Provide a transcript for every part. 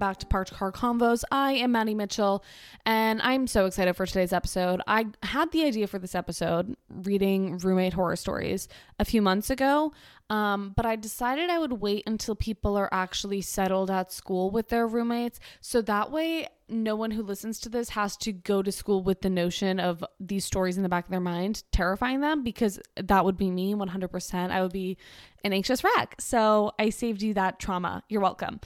back to Parked Car Convos. I am Maddie Mitchell, and I'm so excited for today's episode. I had the idea for this episode reading roommate horror stories a few months ago, but I decided I would wait until people are actually settled at school with their roommates, so that way no one who listens to this has to go to school with the notion of these stories in the back of their mind terrifying them, because that would be me 100%. I would be an anxious wreck. So I saved you that trauma. You're welcome.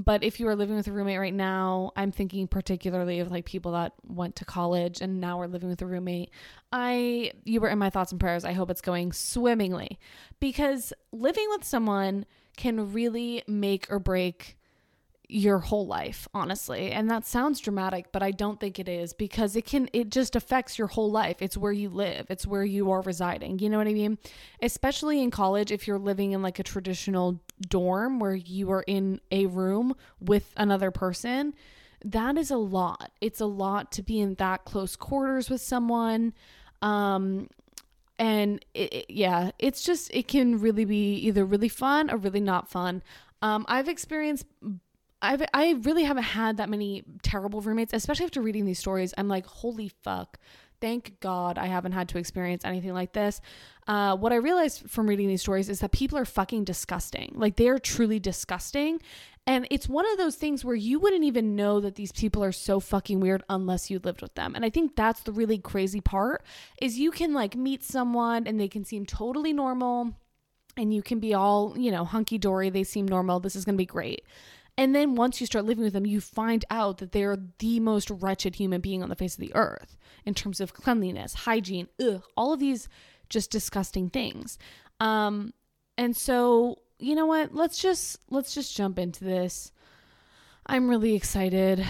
But if you are living with a roommate right now, I'm thinking particularly of like people that went to college and now are living with a roommate. You were in my thoughts and prayers. I hope it's going swimmingly, because living with someone can really make or break your whole life, honestly. And that sounds dramatic, but I don't think it is, because it just affects your whole life. It's where you live. It's where you are residing. You know what I mean? Especially in college, if you're living in like a traditional dorm where you are in a room with another person, that is a lot. It's a lot to be in that close quarters with someone. And it's just, it can really be either really fun or really not fun. I really haven't had that many terrible roommates, especially after reading these stories. I'm like, holy fuck, thank God I haven't had to experience anything like this. What I realized from reading these stories is that people are fucking disgusting. Like, they are truly disgusting. And it's one of those things where you wouldn't even know that these people are so fucking weird unless you lived with them. And I think that's the really crazy part, is you can like meet someone and they can seem totally normal and you can be all, you know, hunky dory. They seem normal. This is going to be great. And then once you start living with them, you find out that they're the most wretched human being on the face of the earth in terms of cleanliness, hygiene, all of these just disgusting things. And so, you know what? Let's just jump into this. I'm really excited.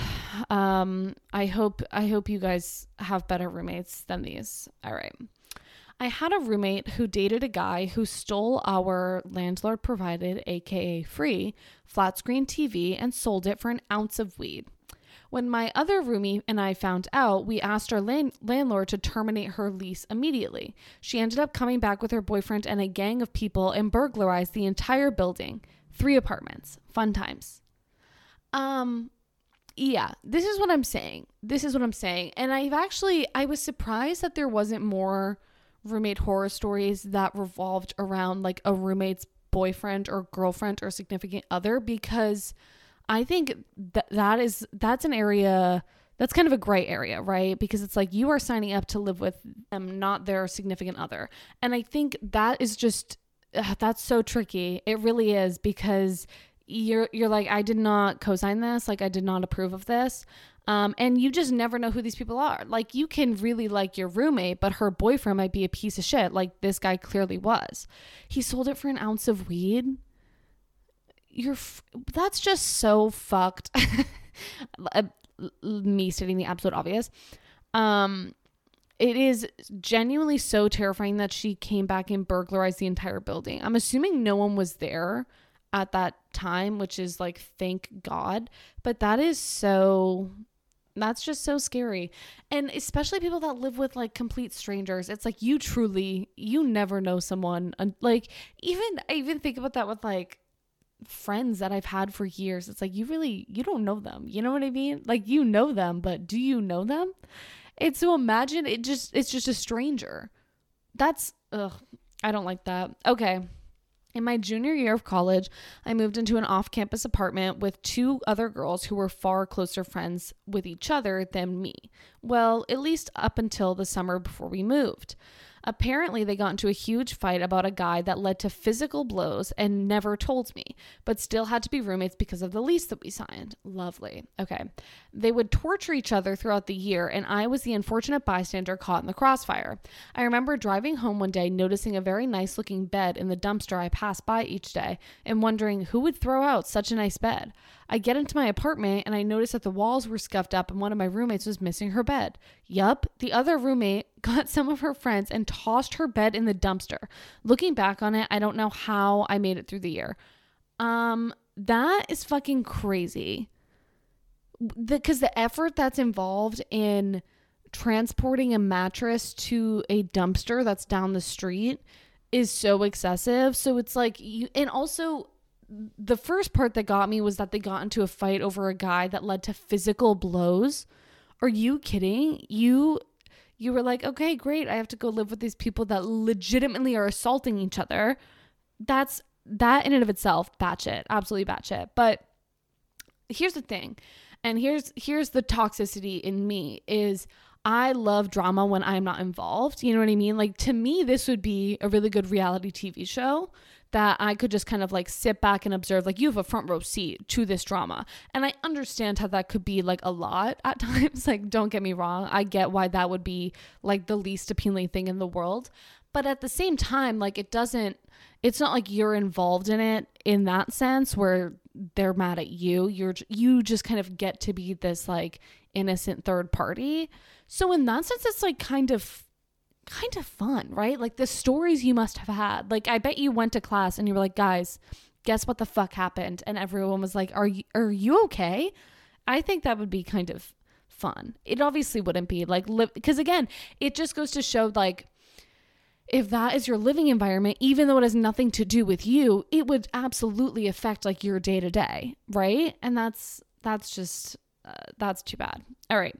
I hope you guys have better roommates than these. All right. I had a roommate who dated a guy who stole our landlord-provided, aka free, flat-screen TV and sold it for an ounce of weed. When my other roomie and I found out, we asked our landlord to terminate her lease immediately. She ended up coming back with her boyfriend and a gang of people and burglarized the entire building. 3 apartments. Fun times. Yeah, this is what I'm saying. And I was surprised that there wasn't more roommate horror stories that revolved around like a roommate's boyfriend or girlfriend or significant other, because I think that's an area that's kind of a gray area, right? Because it's like you are signing up to live with them, not their significant other. And I think that is just, that's so tricky. It really is, because you're like, I did not co-sign this. Like, I did not approve of this. And you just never know who these people are. Like, you can really like your roommate, but her boyfriend might be a piece of shit, like this guy clearly was. He sold it for an ounce of weed. That's just so fucked. Me stating the absolute obvious. It is genuinely so terrifying that she came back and burglarized the entire building. I'm assuming no one was there at that time, which is like, thank God. But that's just so scary. And especially people that live with like complete strangers. It's like you never know someone. Like, I even think about that with like friends that I've had for years. It's like, you don't know them. You know what I mean? Like, you know them, but do you know them? And so imagine it's just a stranger. I don't like that. Okay. In my junior year of college, I moved into an off-campus apartment with 2 other girls who were far closer friends with each other than me. Well, at least up until the summer before we moved. Apparently, they got into a huge fight about a guy that led to physical blows and never told me, but still had to be roommates because of the lease that we signed. Lovely. Okay. They would torture each other throughout the year, and I was the unfortunate bystander caught in the crossfire. I remember driving home one day, noticing a very nice-looking bed in the dumpster I passed by each day and wondering who would throw out such a nice bed. I get into my apartment, and I notice that the walls were scuffed up, and one of my roommates was missing her bed. Yup, the other roommate got some of her friends and tossed her bed in the dumpster. Looking back on it, I don't know how I made it through the year. That is fucking crazy. Because the effort that's involved in transporting a mattress to a dumpster that's down the street is so excessive. So it's like, and also the first part that got me was that they got into a fight over a guy that led to physical blows. Are you kidding? You were like, okay, great. I have to go live with these people that legitimately are assaulting each other. That's that in and of itself, batshit, absolutely batshit. But here's the thing. And here's the toxicity in me is I love drama when I'm not involved. You know what I mean? Like, to me, this would be a really good reality TV show that I could just kind of like sit back and observe. Like, you have a front row seat to this drama. And I understand how that could be like a lot at times. Like, don't get me wrong. I get why that would be like the least appealing thing in the world. But at the same time, like, it's not like you're involved in it in that sense where they're mad at you. You just kind of get to be this like innocent third party. So in that sense, it's like kind of fun, right? Like, the stories you must have had, like, I bet you went to class and you were like, guys, guess what the fuck happened? And everyone was like, are you okay? I think that would be kind of fun. It obviously wouldn't be like, because again, it just goes to show, like, if that is your living environment, even though it has nothing to do with you, it would absolutely affect like your day to day, right? And that's too bad. All right.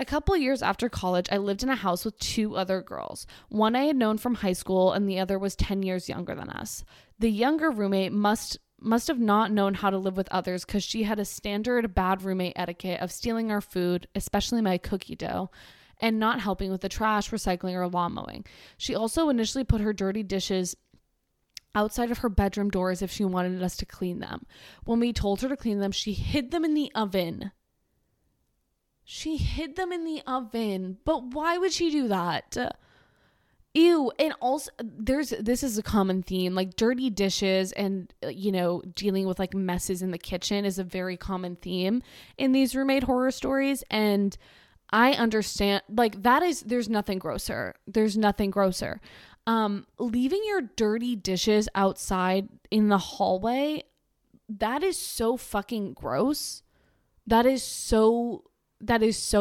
A couple years after college, I lived in a house with two other girls. One I had known from high school and the other was 10 years younger than us. The younger roommate must have not known how to live with others because she had a standard bad roommate etiquette of stealing our food, especially my cookie dough, and not helping with the trash, recycling, or lawn mowing. She also initially put her dirty dishes outside of her bedroom doors if she wanted us to clean them. When we told her to clean them, she hid them in the oven. She hid them in the oven. But why would she do that? Ew. And also, this is a common theme, like dirty dishes and, you know, dealing with like messes in the kitchen is a very common theme in these roommate horror stories. And I understand, like, there's nothing grosser. There's nothing grosser. Leaving your dirty dishes outside in the hallway, that is so fucking gross. That is so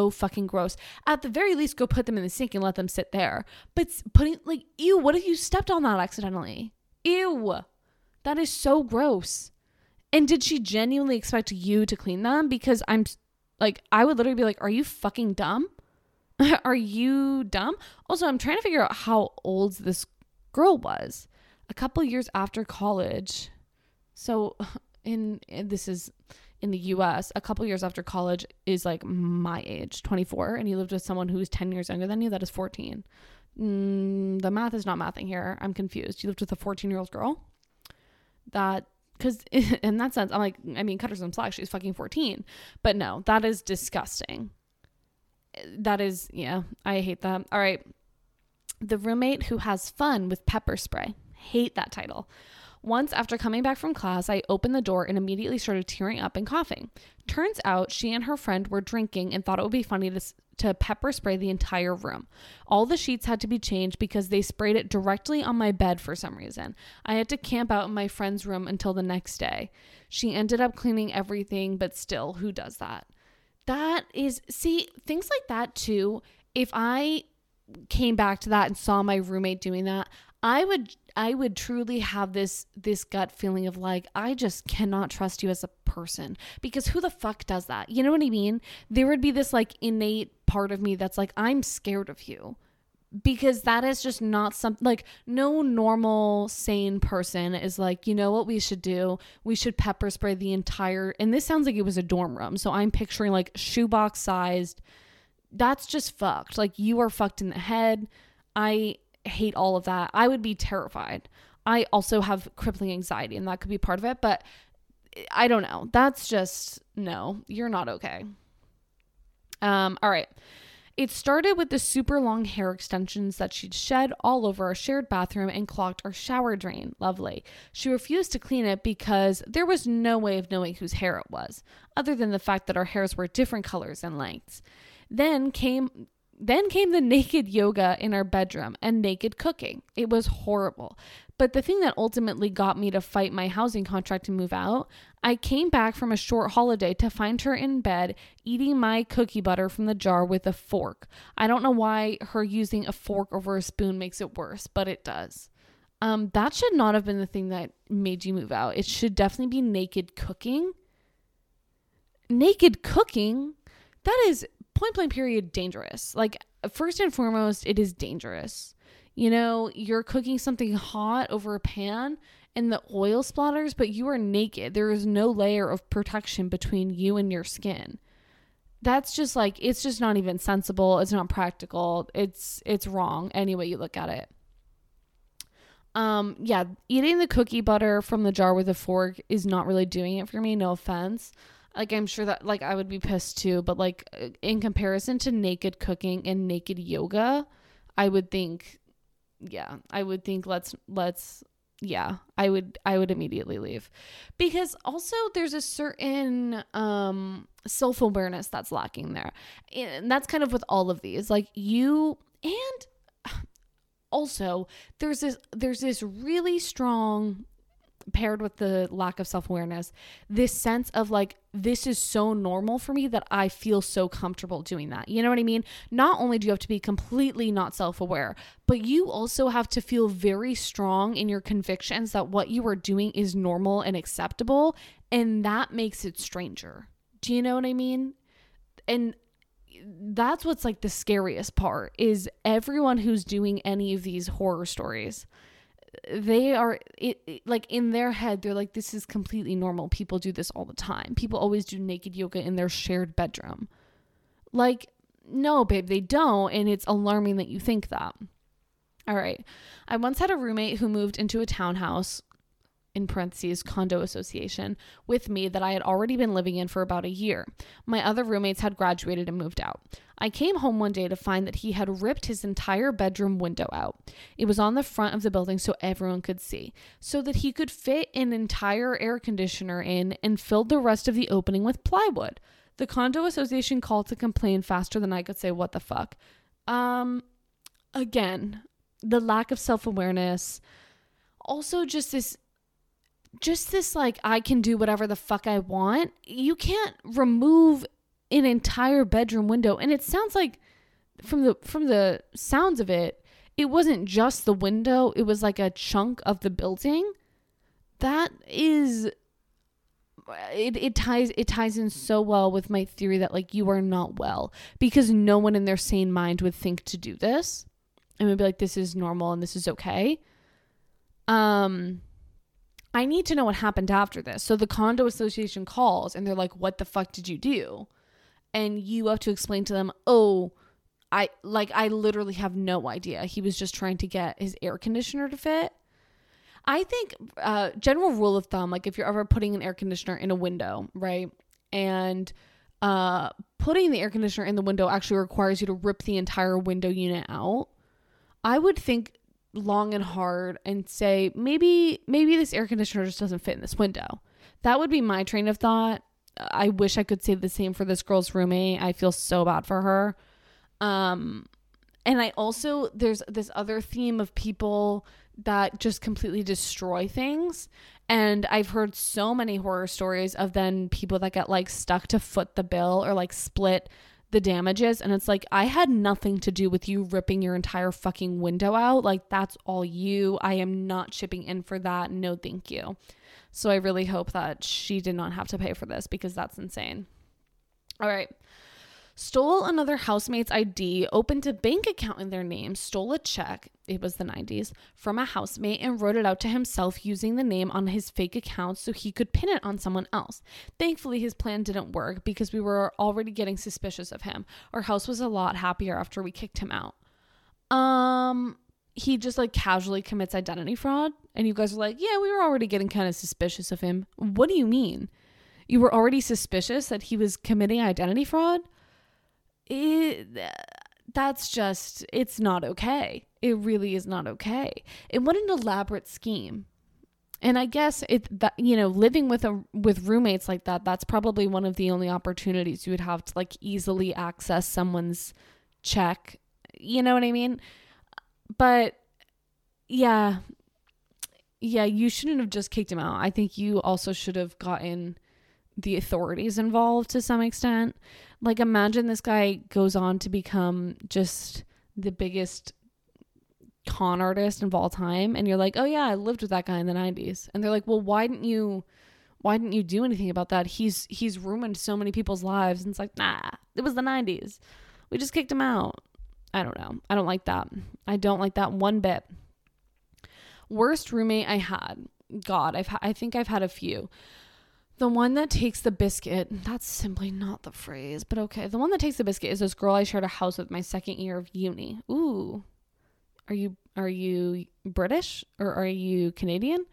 fucking gross. At the very least, go put them in the sink and let them sit there. But putting, like, ew, what if you stepped on that accidentally? Ew. That is so gross. And did she genuinely expect you to clean them? Because I'm like, I would literally be like, are you fucking dumb? Are you dumb? Also, I'm trying to figure out how old this girl was. A couple years after college. So this is in the US, a couple years after college is like my age, 24, and you lived with someone who's 10 years younger than you, that is 14. The math is not mathing here. I'm confused. You lived with a 14-year-old girl? Because in that sense, I'm like, I mean, cut her some slack. She's fucking 14. But no, that is disgusting. That is, yeah, I hate that. All right. The roommate who has fun with pepper spray. Hate that title. Once, after coming back from class, I opened the door and immediately started tearing up and coughing. Turns out she and her friend were drinking and thought it would be funny to pepper spray the entire room. All the sheets had to be changed because they sprayed it directly on my bed for some reason. I had to camp out in my friend's room until the next day. She ended up cleaning everything, but still, who does that? That is, see, things like that too. If I came back to that and saw my roommate doing that, I would truly have this gut feeling of like, I just cannot trust you as a person, because who the fuck does that? You know what I mean? There would be this like innate part of me that's like, I'm scared of you, because that is just not something like no normal sane person is like, you know what we should do? We should pepper spray the entire, and this sounds like it was a dorm room. So I'm picturing like shoebox sized. That's just fucked. Like, you are fucked in the head. I hate all of that. I would be terrified. I also have crippling anxiety, and that could be part of it, but I don't know. That's just, no, you're not okay. All right. It started with the super long hair extensions that she'd shed all over our shared bathroom and clogged our shower drain. Lovely. She refused to clean it because there was no way of knowing whose hair it was, other than the fact that our hairs were different colors and lengths. Then came the naked yoga in our bedroom and naked cooking. It was horrible. But the thing that ultimately got me to fight my housing contract and move out, I came back from a short holiday to find her in bed eating my cookie butter from the jar with a fork. I don't know why her using a fork over a spoon makes it worse, but it does. That should not have been the thing that made you move out. It should definitely be naked cooking. Naked cooking? That is point blank period dangerous. Like, first and foremost, it is dangerous. You know, you're cooking something hot over a pan and the oil splatters, but you are naked. There is no layer of protection between you and your skin. That's just like, it's just not even sensible. It's not practical. It's wrong any way you look at it. Yeah, eating the cookie butter from the jar with a fork is not really doing it for me. No offense. Like, I'm sure that, like, I would be pissed too, but like in comparison to naked cooking and naked yoga, I would think, yeah, I would think let's, yeah, I would immediately leave, because also there's a certain, self-awareness that's lacking there. And that's kind of with all of these, like you, and also there's this really strong, paired with the lack of self-awareness, this sense of like, this is so normal for me that I feel so comfortable doing that. You know what I mean? Not only do you have to be completely not self-aware, but you also have to feel very strong in your convictions that what you are doing is normal and acceptable, and that makes it stranger. Do you know what I mean? And that's what's like the scariest part, is everyone who's doing any of these horror stories, they are like in their head, they're like, this is completely normal. People do this all the time. People always do naked yoga in their shared bedroom. Like, no, babe, they don't. And it's alarming that you think that. All right. I once had a roommate who moved into a townhouse, in parentheses, condo association, with me that I had already been living in for about a year. My other roommates had graduated and moved out. I came home one day to find that he had ripped his entire bedroom window out. It was on the front of the building so everyone could see, so that he could fit an entire air conditioner in, and filled the rest of the opening with plywood. The condo association called to complain faster than I could say what the fuck. Again, the lack of self-awareness. Also just this like, I can do whatever the fuck I want. You can't remove an entire bedroom window. And it sounds like from the sounds of it, it wasn't just the window. It was like a chunk of the building. That is, it ties in so well with my theory that like, you are not well, because no one in their sane mind would think to do this. And would be like, this is normal and this is okay. I need to know what happened after this. So the condo association calls and they're like, what the fuck did you do? And you have to explain to them, oh, I literally have no idea. He was just trying to get his air conditioner to fit. I think general rule of thumb, like if you're ever putting an air conditioner in a window, right? And putting the air conditioner in the window actually requires you to rip the entire window unit out. I would think long and hard and say, maybe this air conditioner just doesn't fit in this window. That would be my train of thought. I wish I could say the same for this girl's roommate. I feel so bad for her. And I also, there's this other theme of people that just completely destroy things. And I've heard so many horror stories of then people that get like stuck to foot the bill or like split the damages, and it's like, I had nothing to do with you ripping your entire fucking window out. Like, that's all you. I am not shipping in for that. No, thank you. So I really hope that she did not have to pay for this, because that's insane. All right. Stole another housemate's ID, opened a bank account in their name, stole a check, it was the 90s, from a housemate and wrote it out to himself using the name on his fake account so he could pin it on someone else. Thankfully, his plan didn't work because we were already getting suspicious of him. Our house was a lot happier after we kicked him out. He just like casually commits identity fraud, and you guys are like, yeah, we were already getting kind of suspicious of him. What do you mean? You were already suspicious that he was committing identity fraud? It's not okay. It really is not okay. And what an elaborate scheme. And I guess living with roommates like that, that's probably one of the only opportunities you would have to like easily access someone's check. You know what I mean? But yeah, you shouldn't have just kicked him out. I think you also should have gotten the authorities involved to some extent. Like, imagine this guy goes on to become just the biggest con artist of all time, and you're like, oh yeah, I lived with that guy in the 90s, and they're like, well, why didn't you do anything about that? He's ruined so many people's lives. And it's like, nah, it was the 90s, we just kicked him out. I don't know. I don't like that one bit. Worst roommate I had. God, I think I've had a few. The one that takes the biscuit, that's simply not the phrase, but okay. The one that takes the biscuit is this girl I shared a house with my second year of uni. Ooh. Are you British or are you Canadian?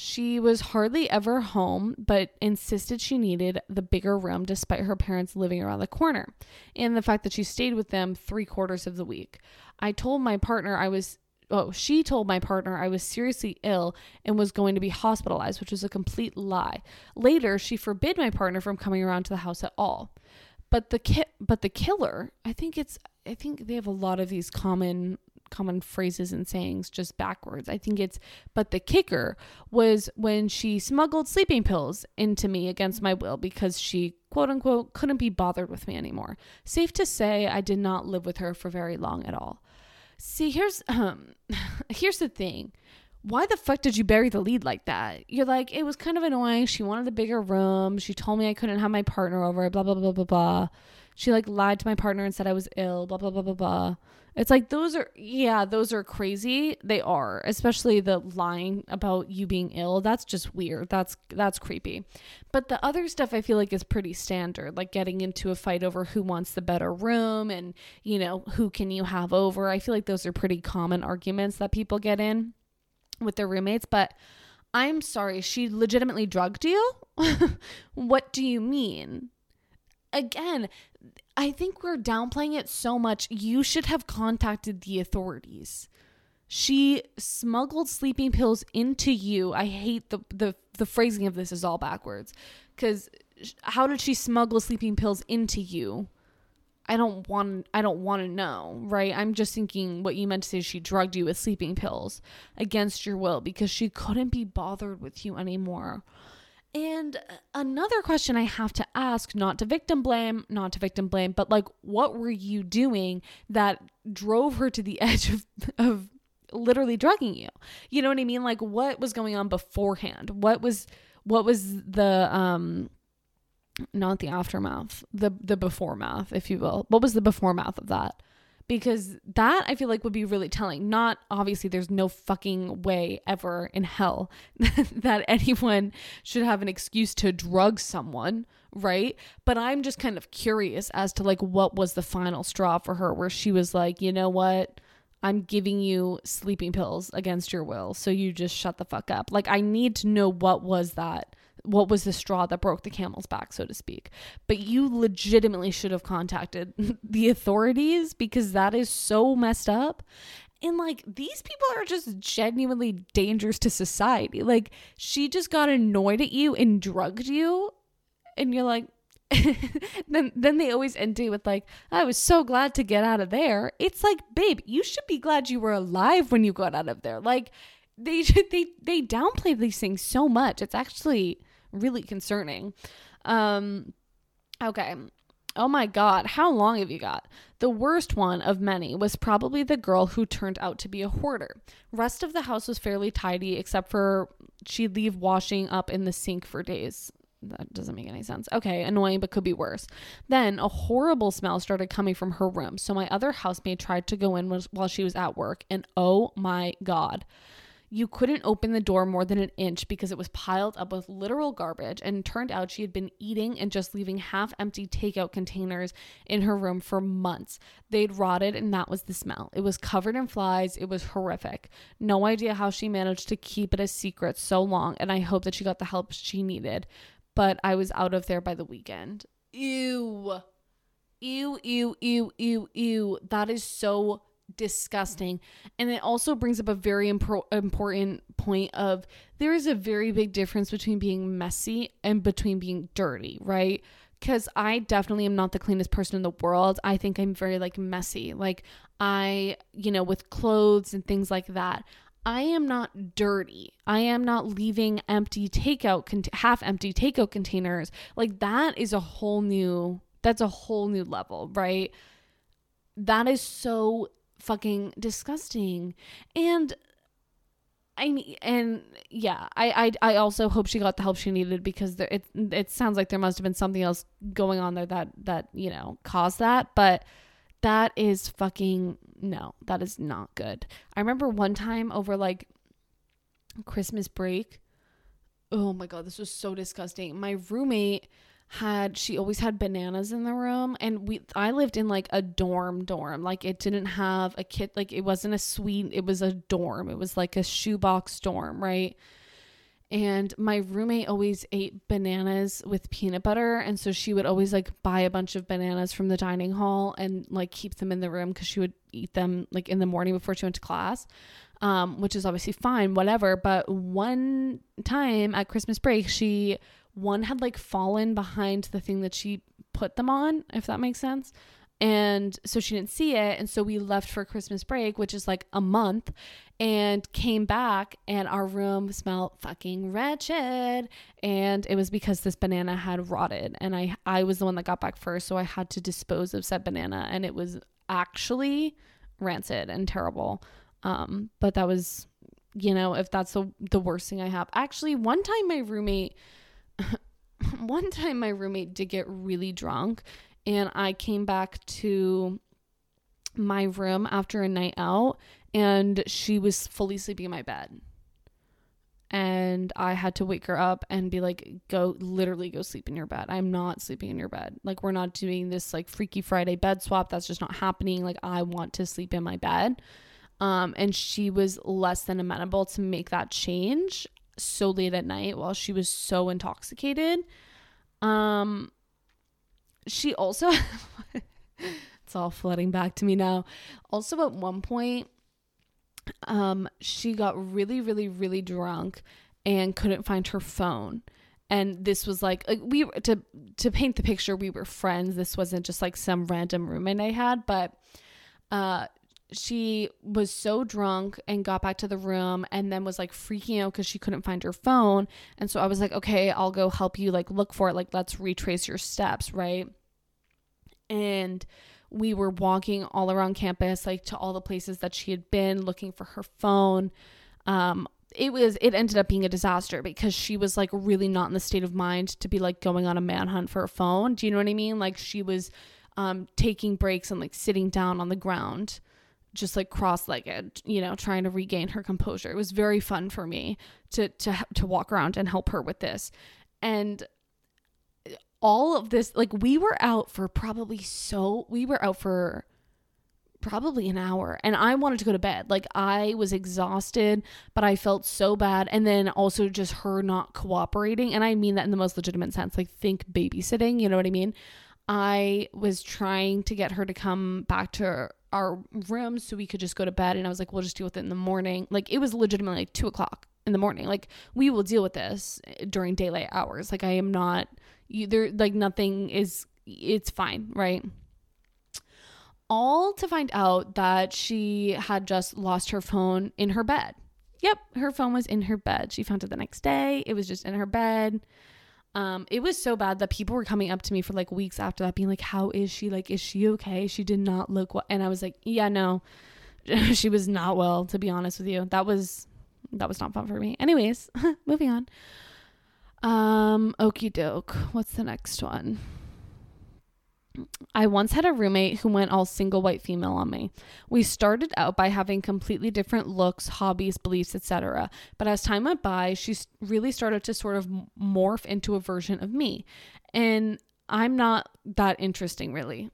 She was hardly ever home, but insisted she needed the bigger room despite her parents living around the corner and the fact that she stayed with them 3/4 of the week. She told my partner I was seriously ill and was going to be hospitalized, which was a complete lie. Later, she forbid my partner from coming around to the house at all. But the killer, I think they have a lot of these common phrases and sayings just backwards. I think it's, but the kicker was when she smuggled sleeping pills into me against my will because she, quote unquote, couldn't be bothered with me anymore. Safe to say, I did not live with her for very long at all. See, here's the thing. Why the fuck did you bury the lead like that? You're like, it was kind of annoying. She wanted the bigger room. She told me I couldn't have my partner over, blah, blah, blah, blah, blah. She like lied to my partner and said I was ill, blah, blah, blah, blah, blah. It's like, those are crazy. They are, especially the lying about you being ill. That's just weird. That's creepy. But the other stuff I feel like is pretty standard, like getting into a fight over who wants the better room and, you know, who can you have over? I feel like those are pretty common arguments that people get in with their roommates. But I'm sorry, she legitimately drugged you? What do you mean? Again, I think we're downplaying it so much. You should have contacted the authorities. She smuggled sleeping pills into you. I hate the phrasing of this is all backwards, because how did she smuggle sleeping pills into you? I don't want to know, right? I'm just thinking what you meant to say is she drugged you with sleeping pills against your will because she couldn't be bothered with you anymore. And another question I have to ask, not to victim blame, but like, what were you doing that drove her to the edge of literally drugging you? You know what I mean? Like, what was going on beforehand? What was the, not the aftermath, the before math, if you will. What was the before math of that? Because that I feel like would be really telling. Not obviously there's no fucking way ever in hell that anyone should have an excuse to drug someone, right? But I'm just kind of curious as to like what was the final straw for her where she was like, you know what? I'm giving you sleeping pills against your will, so you just shut the fuck up. Like, I need to know what was that. What was the straw that broke the camel's back, so to speak? But you legitimately should have contacted the authorities because that is so messed up. And like, these people are just genuinely dangerous to society. Like, she just got annoyed at you and drugged you, and you're like, then they always end it with like, I was so glad to get out of there. It's like, babe, you should be glad you were alive when you got out of there. Like, they downplay these things so much. It's actually really concerning. Okay. Oh my God. How long have you got? The worst one of many was probably the girl who turned out to be a hoarder. Rest of the house was fairly tidy, except for she'd leave washing up in the sink for days. That doesn't make any sense. Okay, annoying, but could be worse. Then a horrible smell started coming from her room. So my other housemate tried to go in while she was at work, and oh my God. You couldn't open the door more than an inch because it was piled up with literal garbage, and turned out she had been eating and just leaving half-empty takeout containers in her room for months. They'd rotted, and that was the smell. It was covered in flies. It was horrific. No idea how she managed to keep it a secret so long, and I hope that she got the help she needed, but I was out of there by the weekend. Ew. Ew, ew, ew, ew, ew. That is so disgusting. And it also brings up a very important point of there is a very big difference between being messy and between being dirty, right? Because I definitely am not the cleanest person in the world. I think I'm very like messy. Like with clothes and things like that. I am not dirty. I am not leaving half empty takeout containers. Like that's a whole new level, right? That is so fucking disgusting. And I mean, and yeah, I also hope she got the help she needed, because there, it sounds like there must have been something else going on there that you know, caused that. But that is fucking, no, that is not good. I remember one time over like Christmas break, oh my God, this was so disgusting. My roommate she always had bananas in the room, and I lived in like a dorm. Like, it didn't have a kid, like it wasn't a suite, it was a dorm. It was like a shoebox dorm, right? And my roommate always ate bananas with peanut butter, and so she would always like buy a bunch of bananas from the dining hall and like keep them in the room, because she would eat them like in the morning before she went to class, which is obviously fine, whatever. But one time at Christmas break, one had like fallen behind the thing that she put them on, if that makes sense. And so she didn't see it. And so we left for Christmas break, which is like a month, and came back, and our room smelled fucking wretched. And it was because this banana had rotted, and I was the one that got back first. So I had to dispose of said banana, and it was actually rancid and terrible. But that was, you know, if that's the worst thing I have. Actually, one time my roommate did get really drunk, and I came back to my room after a night out, and she was fully sleeping in my bed, and I had to wake her up and be like, literally go sleep in your bed. I'm not sleeping in your bed. Like, we're not doing this like Freaky Friday bed swap. That's just not happening. Like, I want to sleep in my bed. And she was less than amenable to make that change so late at night while she was so intoxicated. She also it's all flooding back to me now. Also, at one point, she got really, really, really drunk and couldn't find her phone. And this was like we, to paint the picture, we were friends. This wasn't just like some random roommate I had, but she was so drunk and got back to the room, and then was like freaking out because she couldn't find her phone. And so I was like, okay, I'll go help you like look for it. Like, let's retrace your steps, right? And we were walking all around campus, like to all the places that she had been looking for her phone. It ended up being a disaster, because she was like really not in the state of mind to be like going on a manhunt for her phone. Do you know what I mean? Like, she was taking breaks and like sitting down on the ground, just like cross-legged, you know, trying to regain her composure. It was very fun for me to walk around and help her with this. And all of this, like, we were out for probably an hour, and I wanted to go to bed. Like, I was exhausted, but I felt so bad. And then also just her not cooperating. And I mean that in the most legitimate sense, like, think babysitting, you know what I mean? I was trying to get her to come back to our room so we could just go to bed, and I was like, we'll just deal with it in the morning. Like, it was legitimately like 2:00 in the morning. Like, we will deal with this during daylight hours. Like, I am not either, like, nothing is, it's fine, right? All to find out that she had just lost her phone in her bed. Yep, her phone was in her bed. She found it the next day. It was just in her bed. It was so bad that people were coming up to me for like weeks after that being like, how is she? Like, is she okay? She did not look well. And I was like, yeah, no, she was not well, to be honest with you. That was not fun for me. Anyways, moving on. Okie doke. What's the next one? I once had a roommate who went all single white female on me. We started out by having completely different looks, hobbies, beliefs, etc. But as time went by, she really started to sort of morph into a version of me. And I'm not that interesting, really.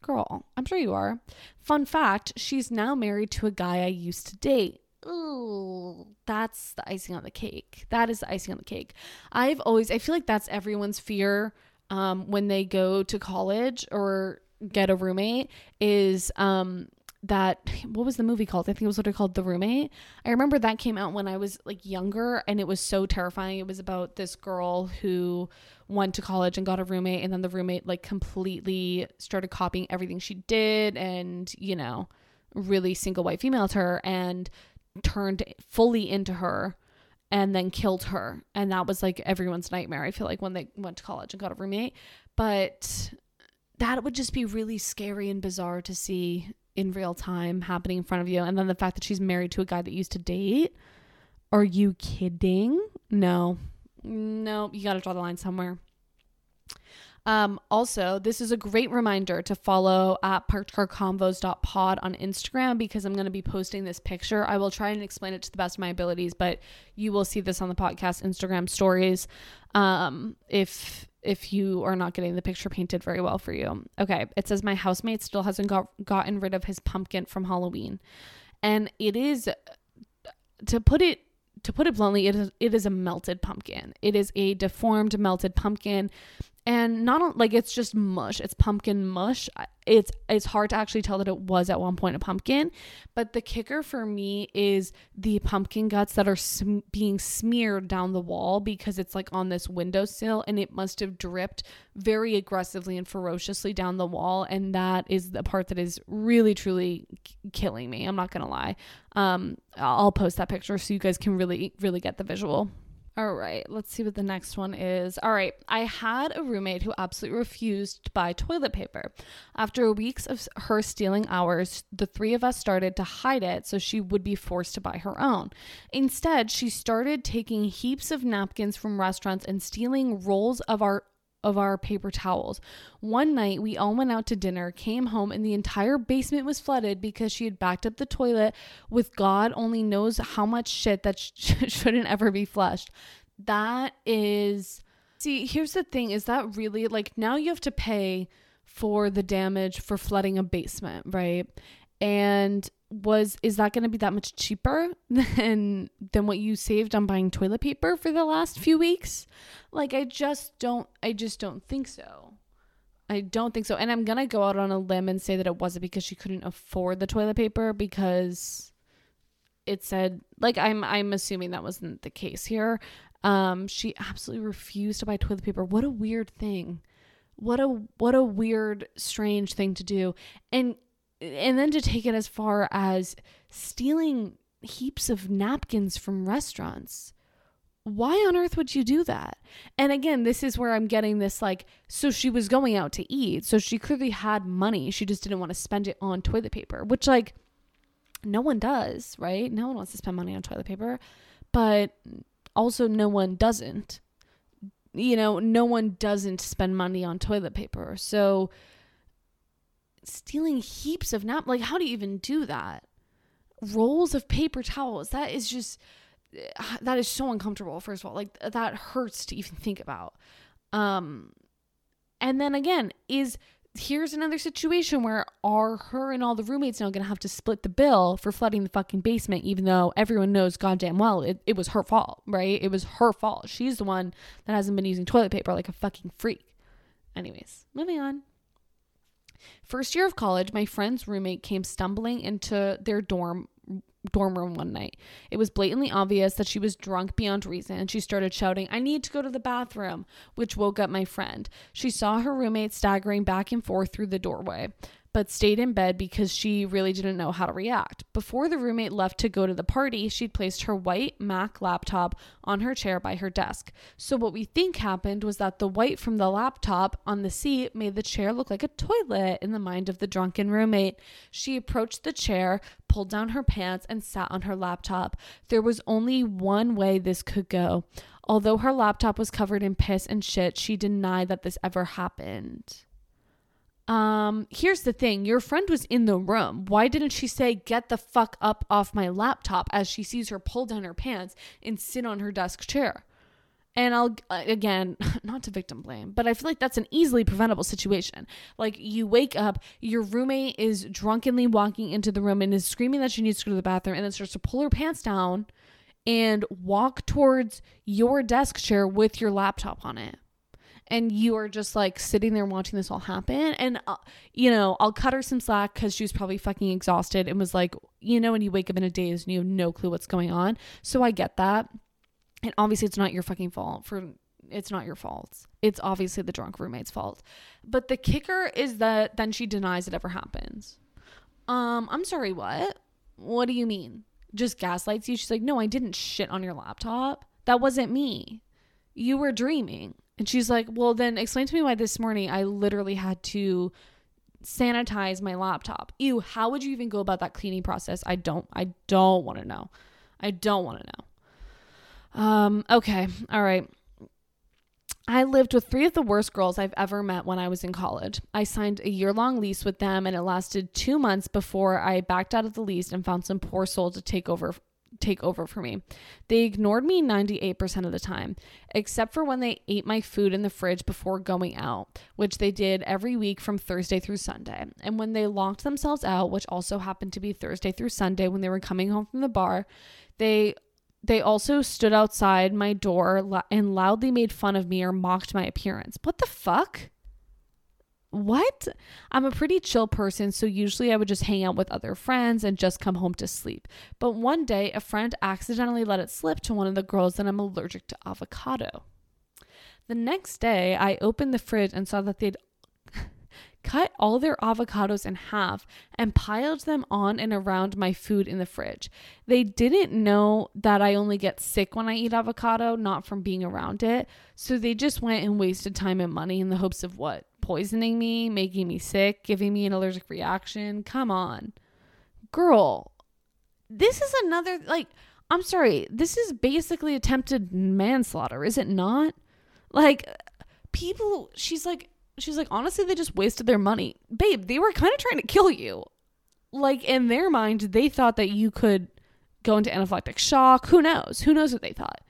Girl, I'm sure you are. Fun fact, she's now married to a guy I used to date. Ooh, that's the icing on the cake. That is the icing on the cake. I feel like that's everyone's fear when they go to college or get a roommate, is that, what was the movie called? I think it was what it called, The Roommate. I remember that came out when I was like younger, and it was so terrifying. It was about this girl who went to college and got a roommate, and then the roommate like completely started copying everything she did, and, you know, really single white female her and turned fully into her, and then killed her. And that was like everyone's nightmare, I feel like, when they went to college and got a roommate. But that would just be really scary and bizarre to see in real time happening in front of you. And then the fact that she's married to a guy that used to date. Are you kidding? No, you got to draw the line somewhere. Also, this is a great reminder to follow at parkedcarconvos.pod on Instagram, because I'm going to be posting this picture. I will try and explain it to the best of my abilities, but you will see this on the podcast Instagram stories if you are not getting the picture painted very well for you. Okay, it says my housemate still hasn't gotten rid of his pumpkin from Halloween. And it is, to put it bluntly, it is a melted pumpkin. It is a deformed, melted pumpkin. And not like it's just mush. It's pumpkin mush. It's hard to actually tell that it was at one point a pumpkin. But the kicker for me is the pumpkin guts that are being smeared down the wall, because it's like on this windowsill, and it must have dripped very aggressively and ferociously down the wall. And that is the part that is really, truly killing me. I'm not going to lie. I'll post that picture so you guys can really, really get the visual. All right, let's see what the next one is. All right, I had a roommate who absolutely refused to buy toilet paper. After weeks of her stealing ours, the three of us started to hide it so she would be forced to buy her own. Instead, she started taking heaps of napkins from restaurants and stealing rolls of our paper towels. One night, we all went out to dinner, came home, and the entire basement was flooded because she had backed up the toilet with God only knows how much shit that shouldn't ever be flushed. That is... See, here's the thing, is that really... Like, now you have to pay for the damage for flooding a basement, right? And... Is that going to be that much cheaper than what you saved on buying toilet paper for the last few weeks? Like, I just don't think so. I don't think so. And I'm going to go out on a limb and say that it wasn't because she couldn't afford the toilet paper, because it said, like, I'm assuming that wasn't the case here. She absolutely refused to buy toilet paper. What a weird thing. What a weird, strange thing to do. And then to take it as far as stealing heaps of napkins from restaurants. Why on earth would you do that? And again, this is where I'm getting this, like, so she was going out to eat. So she clearly had money. She just didn't want to spend it on toilet paper, which, like, no one does, right? No one wants to spend money on toilet paper, but also no one doesn't. You know, no one doesn't spend money on toilet paper. So... stealing heaps of like, how do you even do that? Rolls of paper towels. That is so uncomfortable. First of all, like, that hurts to even think about. And then again, here's another situation where are her and all the roommates now going to have to split the bill for flooding the fucking basement, even though everyone knows goddamn well it was her fault, right? It was her fault. She's the one that hasn't been using toilet paper like a fucking freak. Anyways, moving on. First year of college, my friend's roommate came stumbling into their dorm room one night. It was blatantly obvious that she was drunk beyond reason, and she started shouting, "I need to go to the bathroom," which woke up my friend. She saw her roommate staggering back and forth through the doorway, but stayed in bed because she really didn't know how to react. Before the roommate left to go to the party, she'd placed her white Mac laptop on her chair by her desk. So what we think happened was that the white from the laptop on the seat made the chair look like a toilet in the mind of the drunken roommate. She approached the chair, pulled down her pants, and sat on her laptop. There was only one way this could go. Although her laptop was covered in piss and shit, she denied that this ever happened. Here's the thing. Your friend was in the room. Why didn't she say, "Get the fuck up off my laptop," as she sees her pull down her pants and sit on her desk chair? And I'll, again, not to victim blame, but I feel like that's an easily preventable situation. Like, you wake up, your roommate is drunkenly walking into the room and is screaming that she needs to go to the bathroom, and then starts to pull her pants down and walk towards your desk chair with your laptop on it. And you are just, like, sitting there watching this all happen. And, you know, I'll cut her some slack because she was probably fucking exhausted and was like, you know, when you wake up in a daze and you have no clue what's going on. So I get that. And obviously it's not your fucking fault. It's not your fault. It's obviously the drunk roommate's fault. But the kicker is that then she denies it ever happens. I'm sorry, what? What do you mean? Just gaslights you? She's like, "No, I didn't shit on your laptop. That wasn't me. You were dreaming." And she's like, "Well, then explain to me why this morning I literally had to sanitize my laptop. Ew, how would you even go about that cleaning process? I don't want to know. I don't want to know. Okay. All right. I lived with three of the worst girls I've ever met when I was in college. I signed a year-long lease with them, and it lasted 2 months before I backed out of the lease and found some poor soul to take over for me. They ignored me 98% of the time, except for when they ate my food in the fridge before going out, which they did every week from Thursday through Sunday. And when they locked themselves out, which also happened to be Thursday through Sunday when they were coming home from the bar, they also stood outside my door and loudly made fun of me or mocked my appearance. What the fuck? What? I'm a pretty chill person, so usually I would just hang out with other friends and just come home to sleep. But one day, a friend accidentally let it slip to one of the girls that I'm allergic to avocado. The next day, I opened the fridge and saw that they'd cut all their avocados in half and piled them on and around my food in the fridge. They didn't know that I only get sick when I eat avocado, not from being around it. So they just went and wasted time and money in the hopes of what? Poisoning me, making me sick, giving me an allergic reaction. Come on. Girl, this is another, like, I'm sorry. This is basically attempted manslaughter, is it not? Like, people, she's like, honestly, they just wasted their money. Babe, they were kind of trying to kill you. Like, in their mind, they thought that you could go into anaphylactic shock. Who knows? Who knows what they thought?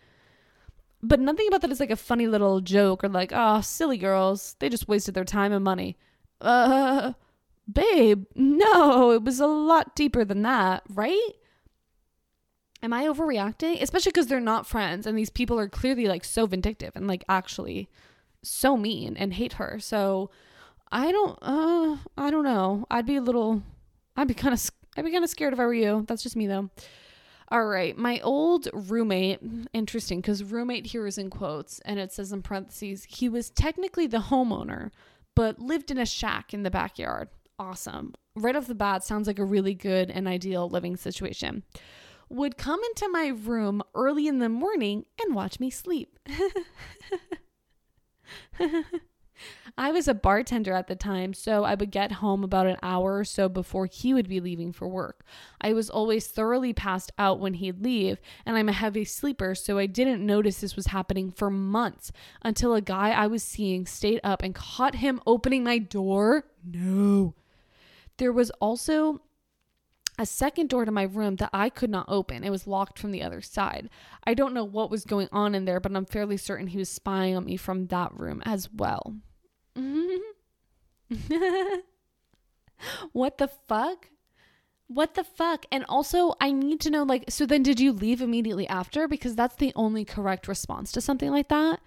But nothing about that is like a funny little joke or like, oh, silly girls. They just wasted their time and money. Babe, no, it was a lot deeper than that, right? Am I overreacting? Especially because they're not friends and these people are clearly like so vindictive and like actually so mean and hate her. So I don't know. I'd be kind of scared if I were you. That's just me though. All right. My old roommate, interesting because roommate here is in quotes and it says in parentheses, he was technically the homeowner, but lived in a shack in the backyard. Awesome. Right off the bat, sounds like a really good and ideal living situation. Would come into my room early in the morning and watch me sleep. I was a bartender at the time, so I would get home about an hour or so before he would be leaving for work. I was always thoroughly passed out when he'd leave, and I'm a heavy sleeper, so I didn't notice this was happening for months until a guy I was seeing stayed up and caught him opening my door. No. There was also a second door to my room that I could not open. It was locked from the other side. I don't know what was going on in there, but I'm fairly certain he was spying on me from that room as well. Mm-hmm. What the fuck? What the fuck? And also, I need to know, like, so then did you leave immediately after? Because that's the only correct response to something like that.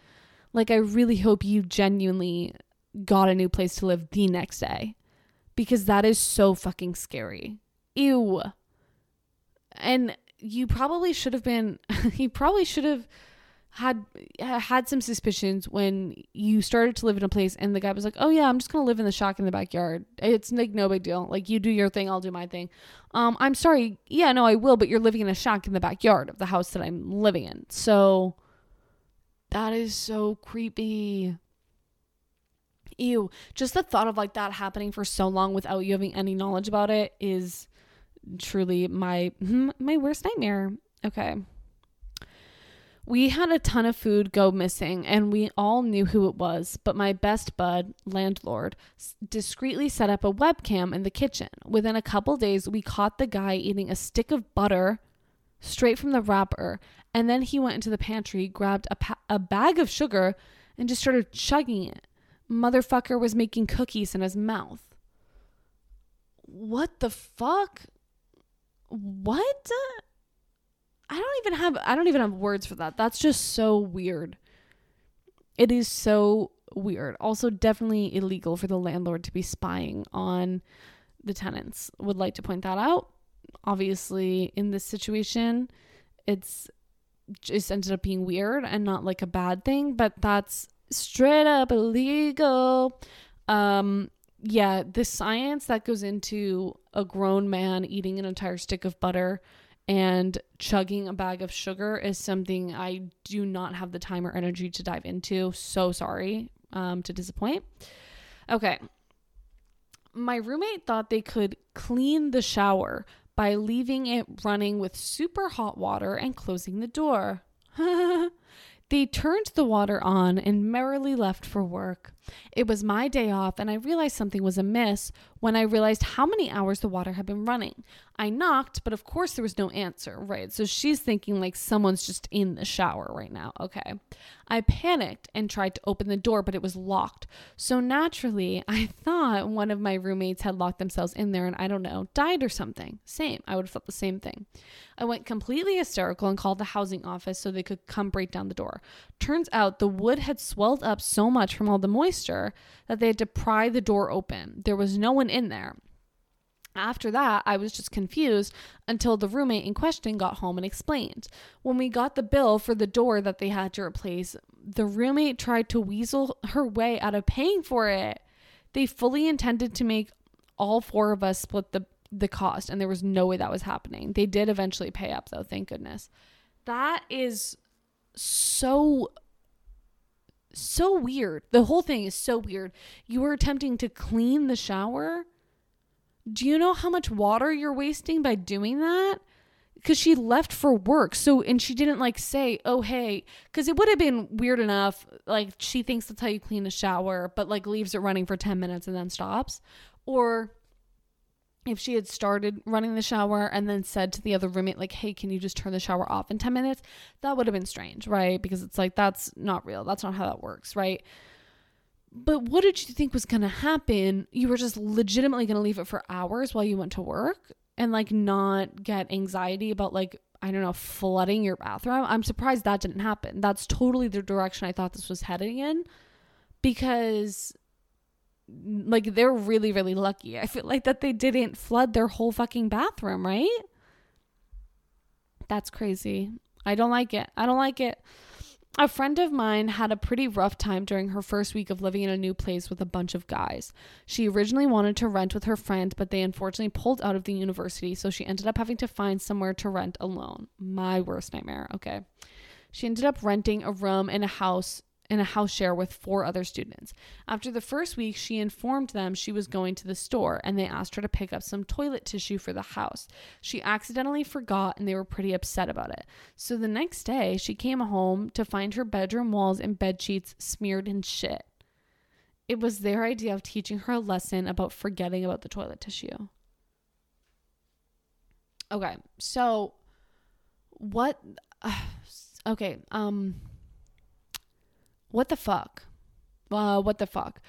Like, I really hope you genuinely got a new place to live the next day, because that is so fucking scary. Ew. And you probably should have been, you probably should have had some suspicions when you started to live in a place and the guy was like, oh yeah, I'm just going to live in the shack in the backyard. It's like no big deal. Like you do your thing, I'll do my thing. I'm sorry. Yeah, no, I will. But you're living in a shack in the backyard of the house that I'm living in. So that is so creepy. Ew. Just the thought of like that happening for so long without you having any knowledge about it is truly my worst nightmare. Okay. We had a ton of food go missing and we all knew who it was, but my best bud, landlord, discreetly set up a webcam in the kitchen. Within a couple days, we caught the guy eating a stick of butter straight from the wrapper, and then he went into the pantry, grabbed a bag of sugar, and just started chugging it. Motherfucker was making cookies in his mouth. What the fuck? What? I don't even have words for that. That's just so weird. It is so weird. Also, definitely illegal for the landlord to be spying on the tenants. Would like to point that out. Obviously, in this situation, it's just ended up being weird and not like a bad thing, but that's straight up illegal. Yeah, the science that goes into a grown man eating an entire stick of butter and chugging a bag of sugar is something I do not have the time or energy to dive into. So sorry to disappoint. Okay. My roommate thought they could clean the shower by leaving it running with super hot water and closing the door. They turned the water on and merrily left for work. It was my day off, and I realized something was amiss when I realized how many hours the water had been running. I knocked, but of course there was no answer, right? So she's thinking like someone's just in the shower right now. Okay. I panicked and tried to open the door, but it was locked. So naturally, I thought one of my roommates had locked themselves in there and I don't know, died or something. Same. I would have felt the same thing. I went completely hysterical and called the housing office so they could come break down the door. Turns out the wood had swelled up so much from all the moisture that they had to pry the door open. There was no one in there. After that, I was just confused until the roommate in question got home and explained. When we got the bill for the door that they had to replace, the roommate tried to weasel her way out of paying for it. They fully intended to make all four of us split the cost, and there was no way that was happening. They did eventually pay up, though, thank goodness. That is so weird. The whole thing is so weird. You were attempting to clean the shower. Do you know how much water you're wasting by doing that? Because she left for work. So, and she didn't like say, oh, hey, because it would have been weird enough. Like she thinks that's how you clean a shower, but like leaves it running for 10 minutes and then stops. Or if she had started running the shower and then said to the other roommate, like, hey, can you just turn the shower off in 10 minutes? That would have been strange, right? Because it's like, that's not real. That's not how that works, right? But what did you think was going to happen? You were just legitimately going to leave it for hours while you went to work and like not get anxiety about like, I don't know, flooding your bathroom. I'm surprised that didn't happen. That's totally the direction I thought this was heading in, because like they're really, really lucky. I feel like that they didn't flood their whole fucking bathroom, right? That's crazy. I don't like it. I don't like it. A friend of mine had a pretty rough time during her first week of living in a new place with a bunch of guys. She originally wanted to rent with her friend, but they unfortunately pulled out of the university, so she ended up having to find somewhere to rent alone. My worst nightmare, okay. She ended up renting a room in a house share with four other students. After the first week, she informed them she was going to the store, and they asked her to pick up some toilet tissue for the house. She accidentally forgot, and they were pretty upset about it. So the next day, she came home to find her bedroom walls and bed sheets smeared in shit. It was their idea of teaching her a lesson about forgetting about the toilet tissue. Okay, so what... What the fuck?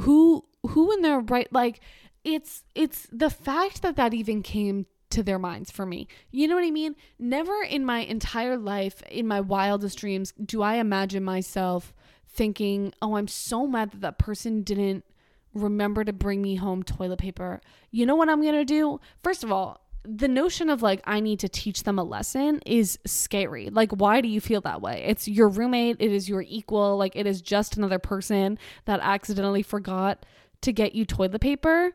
Who in their right, like, it's the fact that even came to their minds for me. You know what I mean? Never in my entire life, in my wildest dreams, do I imagine myself thinking, oh, I'm so mad that person didn't remember to bring me home toilet paper. You know what I'm going to do? First of all, the notion of like, I need to teach them a lesson is scary. Like, why do you feel that way? It's your roommate. It is your equal. Like, it is just another person that accidentally forgot to get you toilet paper.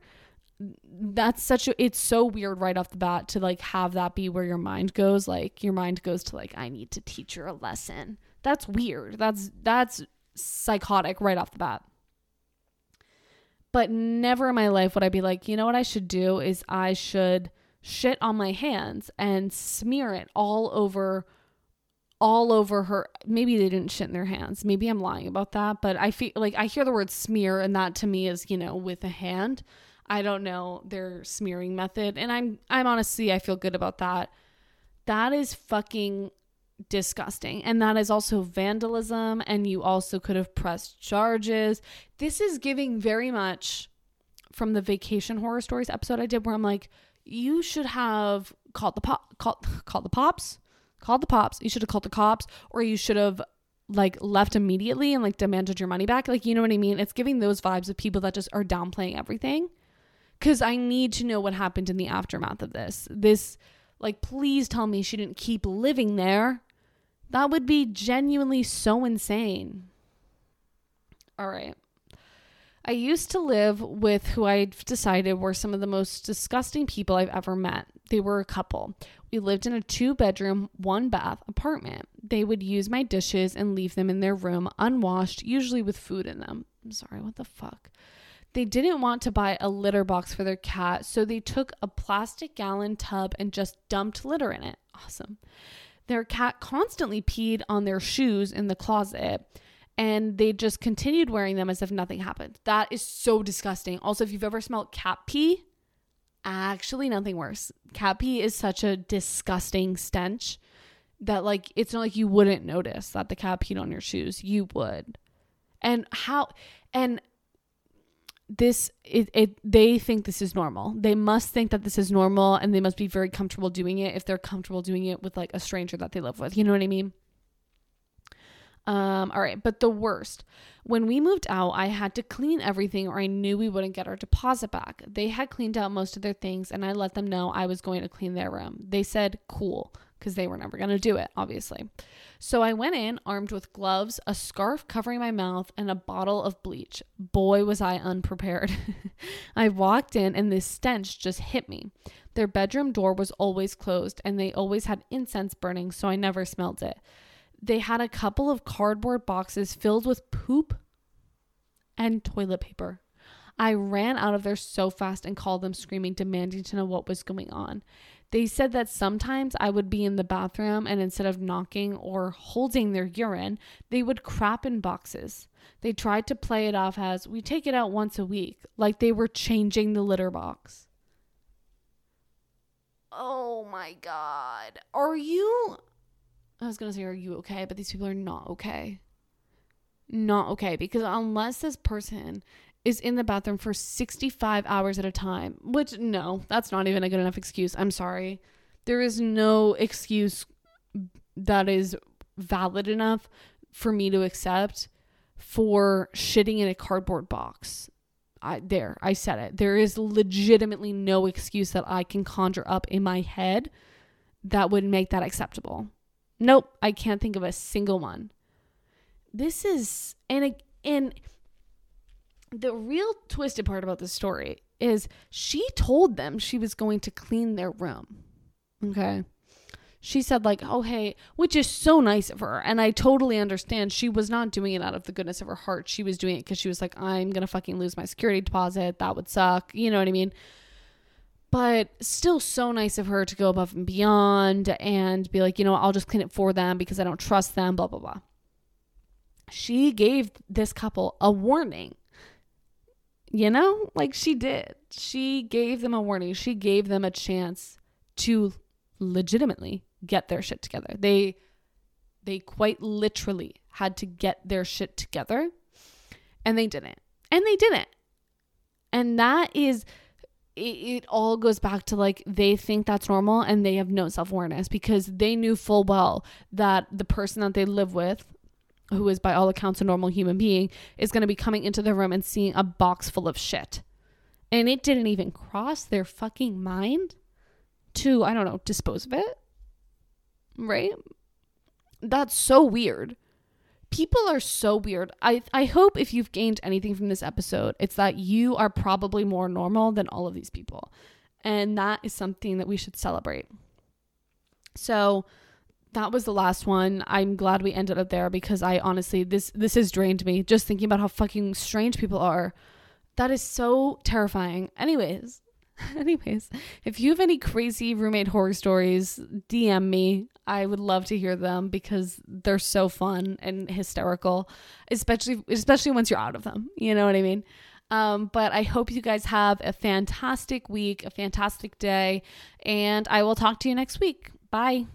It's so weird right off the bat to like have that be where your mind goes. Like your mind goes to like, I need to teach her a lesson. That's weird. That's psychotic right off the bat. But never in my life would I be like, you know what I should do is I should shit on my hands and smear it all over her. Maybe they didn't shit in their hands. Maybe I'm lying about that, but I feel like I hear the word smear and that to me is, you know, with a hand. I don't know their smearing method. And I'm honestly, I feel good about that. That is fucking disgusting. And that is also vandalism. And you also could have pressed charges. This is giving very much from the Vacation Horror Stories episode I did where I'm like, you should have called the pops. You should have called the cops, or you should have like left immediately and like demanded your money back. Like, you know what I mean? It's giving those vibes of people that just are downplaying everything. Cause I need to know what happened in the aftermath of this. This, like, please tell me she didn't keep living there. That would be genuinely so insane. All right. I used to live with who I've decided were some of the most disgusting people I've ever met. They were a couple. We lived in a 2-bedroom, 1-bath apartment. They would use my dishes and leave them in their room unwashed, usually with food in them. I'm sorry, what the fuck? They didn't want to buy a litter box for their cat, so they took a plastic gallon tub and just dumped litter in it. Awesome. Their cat constantly peed on their shoes in the closet, and they just continued wearing them as if nothing happened. That is so disgusting. Also, if you've ever smelled cat pee, actually nothing worse. Cat pee is such a disgusting stench that, like, it's not like you wouldn't notice that the cat peed on your shoes. You would. They think this is normal. They must think that this is normal, and they must be very comfortable doing it if they're comfortable doing it with, like, a stranger that they live with. You know what I mean? All right. But the worst, when we moved out, I had to clean everything or I knew we wouldn't get our deposit back. They had cleaned out most of their things, and I let them know I was going to clean their room. They said, cool, because they were never going to do it, obviously. So I went in armed with gloves, a scarf covering my mouth, and a bottle of bleach. Boy, was I unprepared. I walked in and this stench just hit me. Their bedroom door was always closed and they always had incense burning, so I never smelled it. They had a couple of cardboard boxes filled with poop and toilet paper. I ran out of there so fast and called them screaming, demanding to know what was going on. They said that sometimes I would be in the bathroom and instead of knocking or holding their urine, they would crap in boxes. They tried to play it off as, we take it out once a week, like they were changing the litter box. Oh my God. Are you okay? But these people are not okay. Not okay. Because unless this person is in the bathroom for 65 hours at a time, which, no, that's not even a good enough excuse. I'm sorry. There is no excuse that is valid enough for me to accept for shitting in a cardboard box. I said it. There is legitimately no excuse that I can conjure up in my head that would make that acceptable. Nope, I can't think of a single one. This is, and the real twisted part about this story is she told them she was going to clean their room. Okay. She said, like, oh, hey, which is so nice of her. And I totally understand. She was not doing it out of the goodness of her heart. She was doing it because she was like, I'm going to fucking lose my security deposit. That would suck. You know what I mean? But still so nice of her to go above and beyond and be like, you know, I'll just clean it for them because I don't trust them, blah, blah, blah. She gave this couple a warning. You know, like she did. She gave them a warning. She gave them a chance to legitimately get their shit together. They quite literally had to get their shit together, and they didn't. And they didn't. And that is... It all goes back to, like, they think that's normal and they have no self-awareness because they knew full well that the person that they live with, who is by all accounts a normal human being, is going to be coming into the room and seeing a box full of shit. And it didn't even cross their fucking mind to, I don't know, dispose of it. Right? That's so weird. People are so weird. I hope if you've gained anything from this episode, it's that you are probably more normal than all of these people. And that is something that we should celebrate. So that was the last one. I'm glad we ended up there because I honestly, this has drained me. Just thinking about how fucking strange people are. That is so terrifying. Anyways, if you have any crazy roommate horror stories, DM me. I would love to hear them because they're so fun and hysterical, especially once you're out of them. You know what I mean? But I hope you guys have a fantastic week, a fantastic day, and I will talk to you next week. Bye.